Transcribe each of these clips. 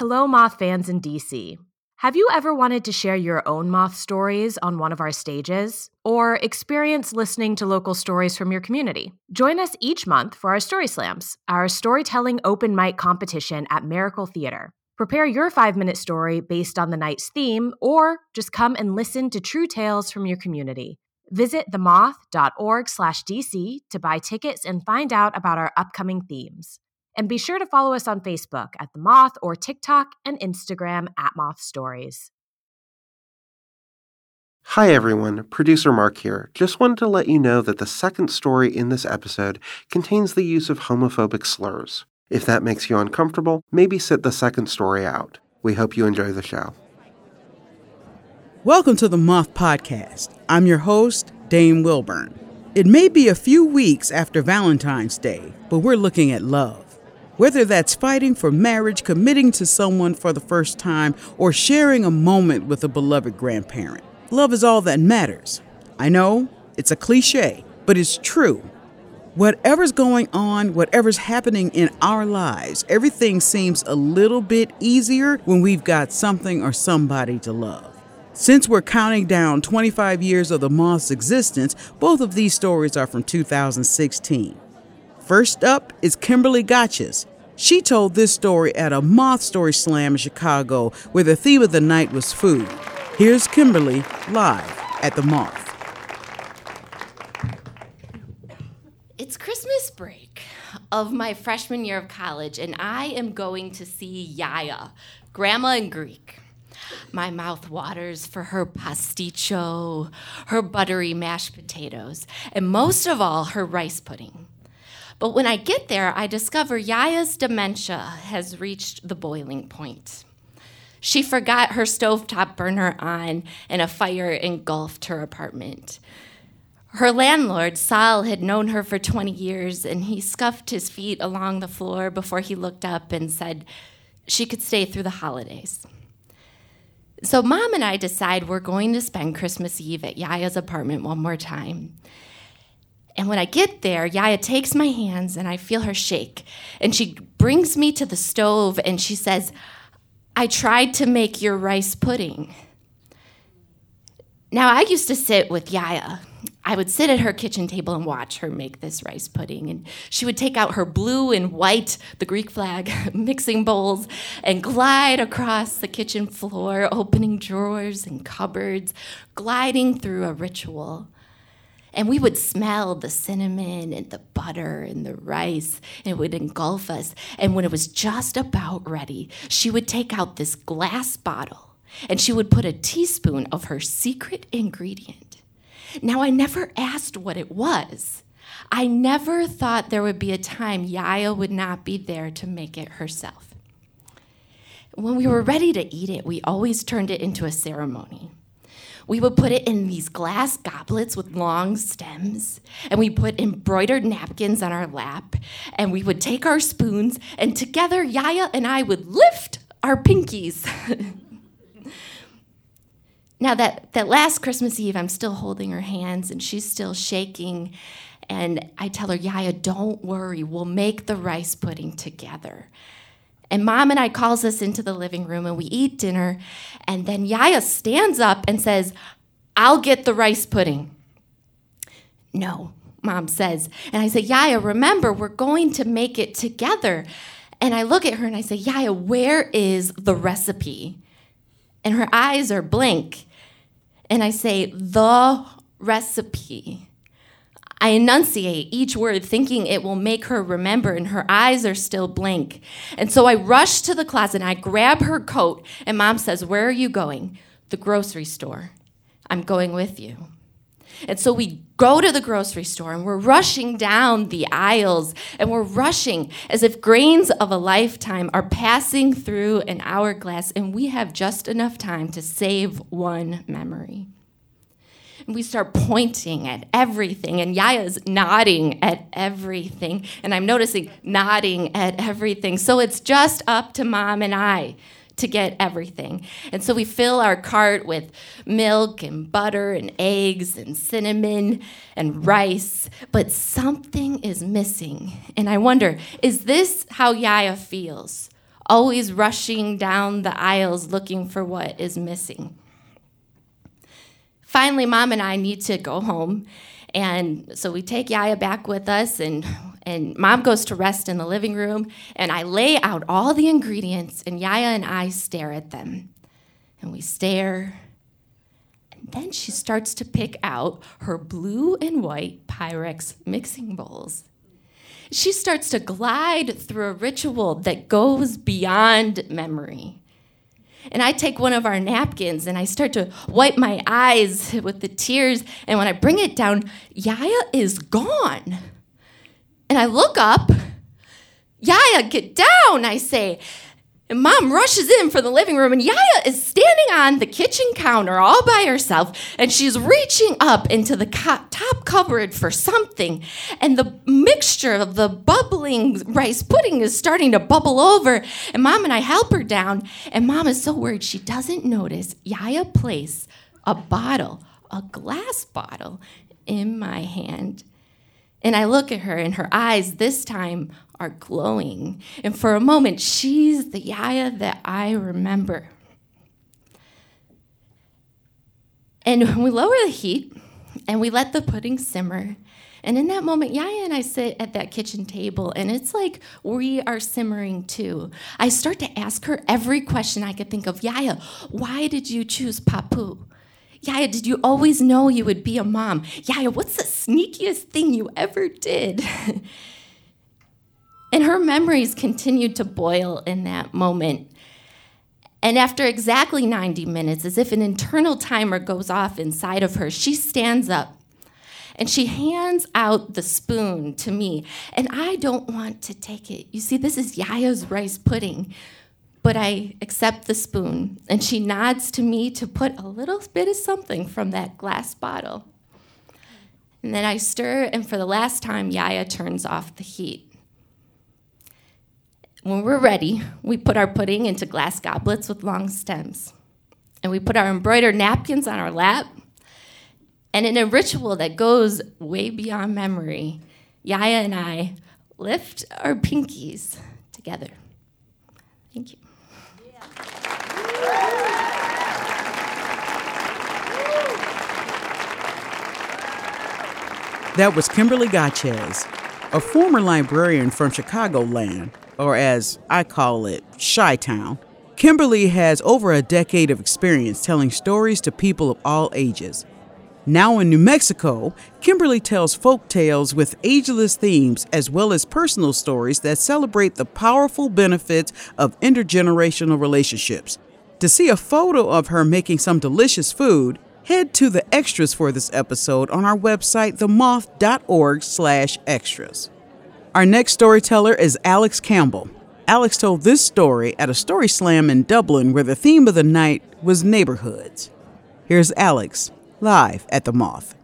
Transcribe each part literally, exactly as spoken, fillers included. Hello, Moth fans in D C. Have you ever wanted to share your own Moth stories on one of our stages? Or experience listening to local stories from your community? Join us each month for our Story Slams, our storytelling open mic competition at Miracle Theater. Prepare your five-minute story based on the night's theme, or just come and listen to true tales from your community. Visit the moth dot org slash D C to buy tickets and find out about our upcoming themes. And be sure to follow us on Facebook at The Moth or TikTok and Instagram at Moth Stories. Hi everyone, producer Mark here. Just wanted to let you know that the second story in this episode contains the use of homophobic slurs. If that makes you uncomfortable, maybe sit the second story out. We hope you enjoy the show. Welcome to the Moth Podcast. I'm your host, Dame Wilburn. It may be a few weeks after Valentine's Day, but we're looking at love. Whether that's fighting for marriage, committing to someone for the first time, or sharing a moment with a beloved grandparent, love is all that matters. I know, it's a cliche, but it's true. Whatever's going on, whatever's happening in our lives, everything seems a little bit easier when we've got something or somebody to love. Since we're counting down twenty-five years of the Moth's existence, both of these stories are from two thousand sixteen. First up is Kimberly Gotches. She told this story at a Moth Story Slam in Chicago, where the theme of the night was food. Here's Kimberly live at the Moth. It's Christmas break of my freshman year of college, and I am going to see Yaya, Grandma in Greek. My mouth waters for her pasticho, her buttery mashed potatoes, and most of all, her rice pudding. But when I get there, I discover Yaya's dementia has reached the boiling point. She forgot her stovetop burner on, and a fire engulfed her apartment. Her landlord, Sal, had known her for twenty years, and he scuffed his feet along the floor before he looked up and said she could stay through the holidays. So Mom and I decide we're going to spend Christmas Eve at Yaya's apartment one more time. And when I get there, Yaya takes my hands, and I feel her shake. And she brings me to the stove, and she says, "I tried to make your rice pudding." Now, I used to sit with Yaya. I would sit at her kitchen table and watch her make this rice pudding. And she would take out her blue and white, the Greek flag, mixing bowls and glide across the kitchen floor, opening drawers and cupboards, gliding through a ritual. And we would smell the cinnamon and the butter and the rice, and it would engulf us. And when it was just about ready, she would take out this glass bottle, and she would put a teaspoon of her secret ingredient. Now, I never asked what it was. I never thought there would be a time Yaya would not be there to make it herself. When we were ready to eat it, we always turned it into a ceremony. We would put it in these glass goblets with long stems, and we put embroidered napkins on our lap, and we would take our spoons, and together Yaya and I would lift our pinkies. Now, that, that last Christmas Eve, I'm still holding her hands, and she's still shaking. And I tell her, "Yaya, don't worry. We'll make the rice pudding together." And Mom and I calls us into the living room, and we eat dinner. And then Yaya stands up and says, "I'll get the rice pudding." "No," Mom says. And I say, "Yaya, remember, we're going to make it together." And I look at her, and I say, "Yaya, where is the recipe?" And her eyes are blank. And I say, "The recipe." I enunciate each word, thinking it will make her remember, and her eyes are still blank. And so I rush to the closet, and I grab her coat, and Mom says, "Where are you going?" "The grocery store." "I'm going with you." And so we go to the grocery store, and we're rushing down the aisles, and we're rushing as if grains of a lifetime are passing through an hourglass, and we have just enough time to save one memory. And we start pointing at everything, and Yaya's nodding at everything, and I'm noticing nodding at everything. So it's just up to Mom and I to get everything. And so we fill our cart with milk and butter and eggs and cinnamon and rice, but something is missing. And I wonder, is this how Yaya feels? always rushing down the aisles looking for what is missing. Finally, Mom and I need to go home, and so we take Yaya back with us, and, and Mom goes to rest in the living room, and I lay out all the ingredients, and Yaya and I stare at them. And we stare, and then she starts to pick out her blue and white Pyrex mixing bowls. She starts to glide through a ritual that goes beyond memory. And I take one of our napkins, and I start to wipe my eyes with the tears, and when I bring it down, Yaya is gone. And I look up. Yaya, get down, I say. And Mom rushes in from the living room, and Yaya is standing on the kitchen counter all by herself, and she's reaching up into the co- top cupboard for something, and the mixture of the bubbling rice pudding is starting to bubble over, and Mom and I help her down, and Mom is so worried she doesn't notice Yaya place a bottle, a glass bottle, in my hand. And I look at her, and her eyes this time are glowing. And for a moment, she's the Yaya that I remember. And we lower the heat, and we let the pudding simmer. And in that moment, Yaya and I sit at that kitchen table, and it's like we are simmering too. I start to ask her every question I could think of. Yaya, why did you choose Papu? Yaya, did you always know you would be a mom? Yaya, what's the sneakiest thing you ever did? And her memories continued to boil in that moment. And after exactly ninety minutes, as if an internal timer goes off inside of her, she stands up, and she hands out the spoon to me. And I don't want to take it. You see, this is Yaya's rice pudding. But I accept the spoon, and she nods to me to put a little bit of something from that glass bottle. And then I stir, and for the last time, Yaya turns off the heat. When we're ready, we put our pudding into glass goblets with long stems, and we put our embroidered napkins on our lap, and in a ritual that goes way beyond memory, Yaya and I lift our pinkies together. Thank you. That was Kimberly Gotches, a former librarian from Chicagoland, or as I call it, Chi-Town. Kimberly has over a decade of experience telling stories to people of all ages. Now in New Mexico, Kimberly tells folk tales with ageless themes as well as personal stories that celebrate the powerful benefits of intergenerational relationships. To see a photo of her making some delicious food, head to the extras for this episode on our website, themoth.org slash extras. Our next storyteller is Alex Campbell. Alex told this story at a story slam in Dublin where the theme of the night was neighborhoods. Here's Alex. Live at the Moth.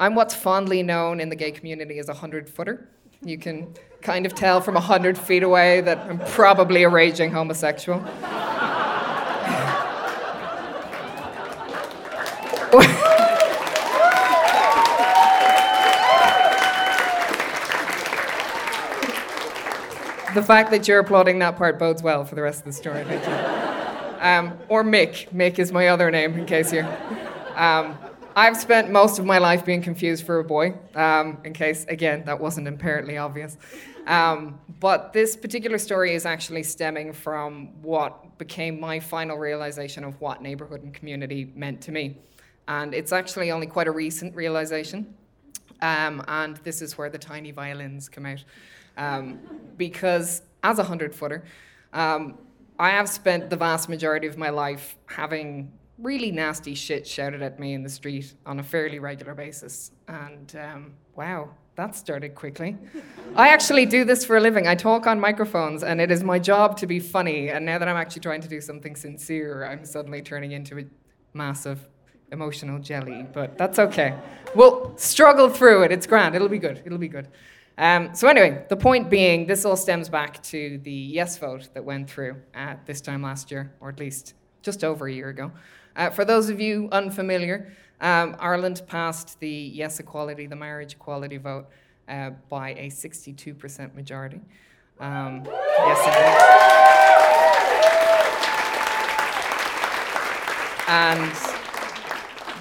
I'm what's fondly known in the gay community as a hundred-footer. You can kind of tell from a hundred feet away that I'm probably a raging homosexual. The fact that you're applauding that part bodes well for the rest of the story. Thank you. Um, or Mick. Mick is my other name, in case you're... Um, I've spent most of my life being confused for a boy, um, in case, again, that wasn't apparently obvious. Um, but this particular story is actually stemming from what became my final realization of what neighborhood and community meant to me. And it's actually only quite a recent realization. Um, and this is where the tiny violins come out. Um, because as a hundred-footer, um, I have spent the vast majority of my life having really nasty shit shouted at me in the street on a fairly regular basis. And um, wow, that started quickly. I actually do this for a living. I talk on microphones, and it is my job to be funny. And now that I'm actually trying to do something sincere, I'm suddenly turning into a massive emotional jelly. But that's okay. We'll struggle through it. It's grand. It'll be good. It'll be good. Um, so anyway, the point being, this all stems back to the yes vote that went through at uh, this time last year, or at least just over a year ago. Uh, for those of you unfamiliar, Um, Ireland passed the yes equality, the marriage equality vote uh, by a sixty-two percent majority. Um, yes, it is. And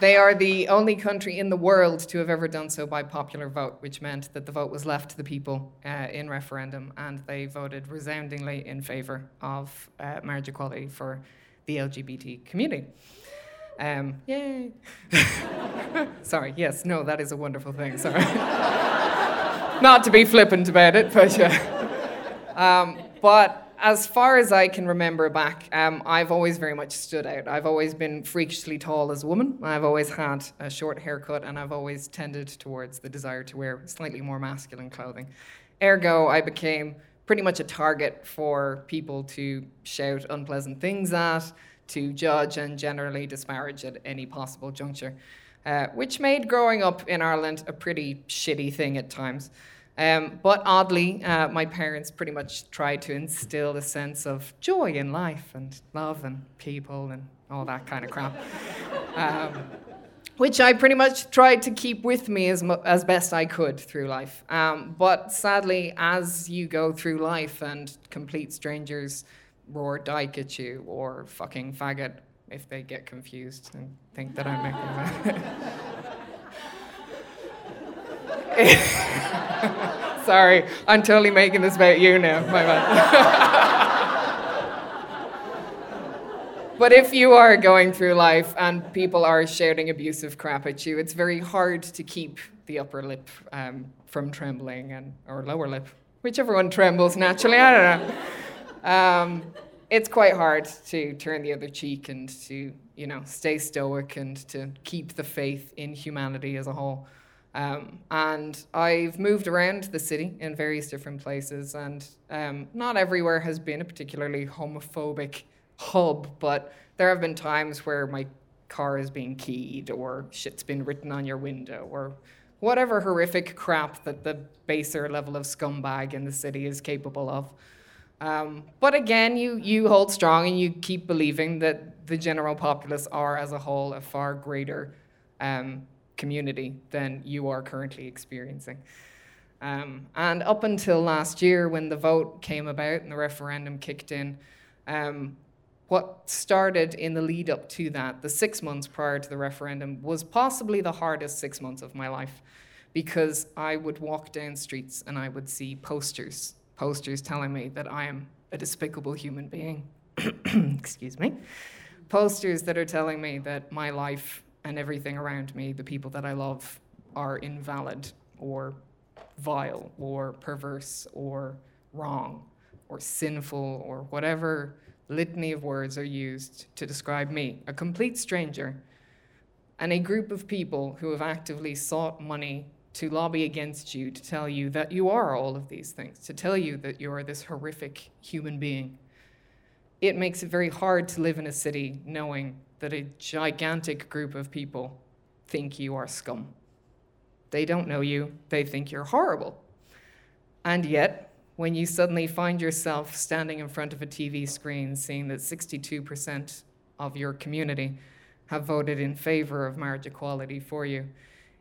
they are the only country in the world to have ever done so by popular vote, which meant that the vote was left to the people uh, in referendum, and they voted resoundingly in favour of uh, marriage equality for the L G B T community. Um, yay! Sorry, yes, no, that is a wonderful thing, sorry. Not to be flippant about it, but yeah. Um, but... As far as I can remember back, um, I've always very much stood out. I've always been freakishly tall as a woman. I've always had a short haircut, and I've always tended towards the desire to wear slightly more masculine clothing. Ergo, I became pretty much a target for people to shout unpleasant things at, to judge and generally disparage at any possible juncture, uh, which made growing up in Ireland a pretty shitty thing at times. Um, but oddly, uh, my parents pretty much tried to instill a sense of joy in life and love and people and all that kind of crap, um, which I pretty much tried to keep with me as mo- as best I could through life. Um, but sadly, as you go through life and complete strangers roar dyke at you or fucking faggot if they get confused and think that I'm making that. Sorry, I'm totally making this about you now, my bad. But if you are going through life and people are shouting abusive crap at you, it's very hard to keep the upper lip um, from trembling, and or lower lip, whichever one trembles naturally, I don't know. Um, it's quite hard to turn the other cheek and to, you know, stay stoic and to keep the faith in humanity as a whole. Um, and I've moved around the city in various different places, and um, not everywhere has been a particularly homophobic hub, but there have been times where my car is being keyed or shit's been written on your window or whatever horrific crap that the baser level of scumbag in the city is capable of. Um, but again, you, you hold strong and you keep believing that the general populace are as a whole a far greater um community than you are currently experiencing. Um, and up until last year, when the vote came about and the referendum kicked in, um, what started in the lead up to that, the six months prior to the referendum, was possibly the hardest six months of my life, because I would walk down streets and I would see posters, posters telling me that I am a despicable human being. Excuse me. Posters that are telling me that my life and everything around me, the people that I love, are invalid or vile or perverse or wrong or sinful or whatever litany of words are used to describe me, a complete stranger, and a group of people who have actively sought money to lobby against you, to tell you that you are all of these things, to tell you that you are this horrific human being. It makes it very hard to live in a city knowing that a gigantic group of people think you are scum. They don't know you, they think you're horrible. And yet, when you suddenly find yourself standing in front of a T V screen seeing that sixty-two percent of your community have voted in favor of marriage equality for you,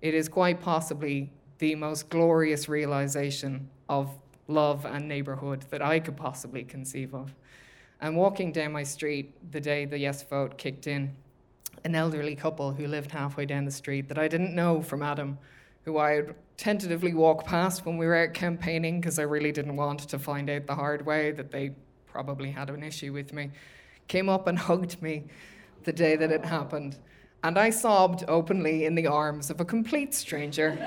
it is quite possibly the most glorious realization of love and neighborhood that I could possibly conceive of. And walking down my street the day the yes vote kicked in, an elderly couple who lived halfway down the street that I didn't know from Adam, who I would tentatively walk past when we were out campaigning because I really didn't want to find out the hard way that they probably had an issue with me, came up and hugged me the day that it happened. And I sobbed openly in the arms of a complete stranger.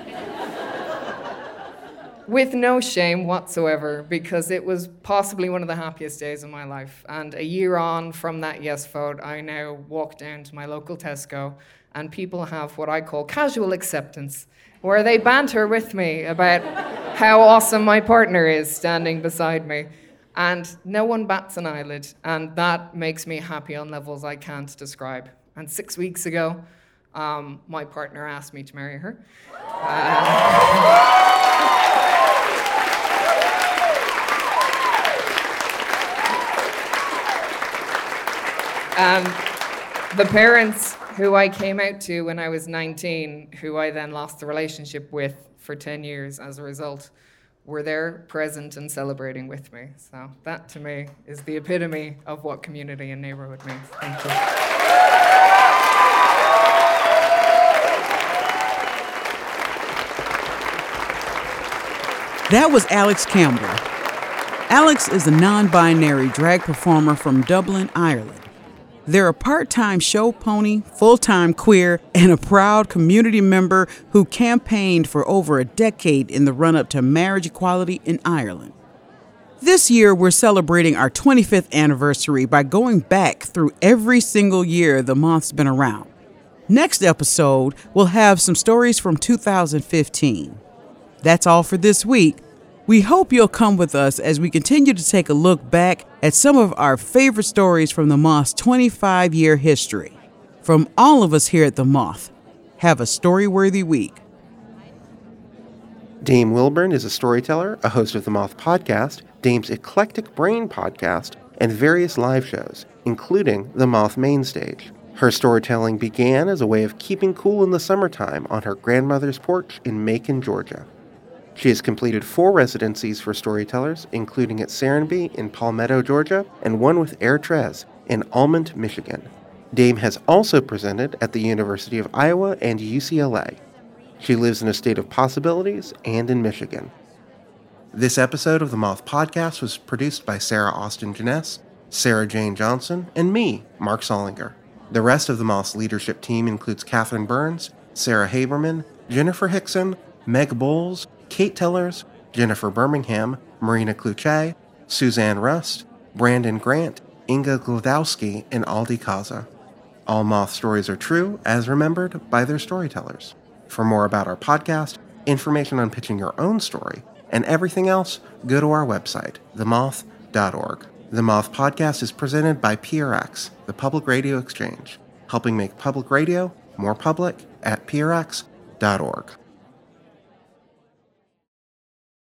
With no shame whatsoever, because it was possibly one of the happiest days of my life. And a year on from that yes vote, I now walk down to my local Tesco, and people have what I call casual acceptance, where they banter with me about how awesome my partner is standing beside me. And no one bats an eyelid, and that makes me happy on levels I can't describe. And six weeks ago, um, my partner asked me to marry her. Uh, And the parents who I came out to when I was nineteen, who I then lost the relationship with for ten years as a result, were there present and celebrating with me. So that to me is the epitome of what community and neighborhood means. Thank you. That was Alex Campbell. Alex is a non-binary drag performer from Dublin, Ireland. They're a part-time show pony, full-time queer, and a proud community member who campaigned for over a decade in the run-up to marriage equality in Ireland. This year, we're celebrating our twenty-fifth anniversary by going back through every single year the month's been around. Next episode, we'll have some stories from two thousand fifteen. That's all for this week. We hope you'll come with us as we continue to take a look back at some of our favorite stories from the Moth's twenty-five-year history. From all of us here at the Moth, have a story-worthy week. Dame Wilburn is a storyteller, a host of the Moth podcast, Dame's Eclectic Brain podcast, and various live shows, including the Moth Mainstage. Her storytelling began as a way of keeping cool in the summertime on her grandmother's porch in Macon, Georgia. She has completed four residencies for storytellers, including at Serenby in Palmetto, Georgia, and one with Air Trez in Almont, Michigan. Dame has also presented at the University of Iowa and U C L A. She lives in a state of possibilities and in Michigan. This episode of the Moth Podcast was produced by Sarah Austin Giness, Sarah Jane Johnson, and me, Mark Solinger. The rest of the Moth's leadership team includes Catherine Burns, Sarah Haberman, Jennifer Hickson, Meg Bowles, Kate Tellers, Jennifer Birmingham, Marina Cloutier, Suzanne Rust, Brandon Grant, Inga Glodowski, and Aldi Caza. All Moth stories are true, as remembered by their storytellers. For more about our podcast, information on pitching your own story, and everything else, go to our website, the moth dot org. The Moth Podcast is presented by P R X, the Public Radio Exchange, helping make public radio more public at P R X dot org.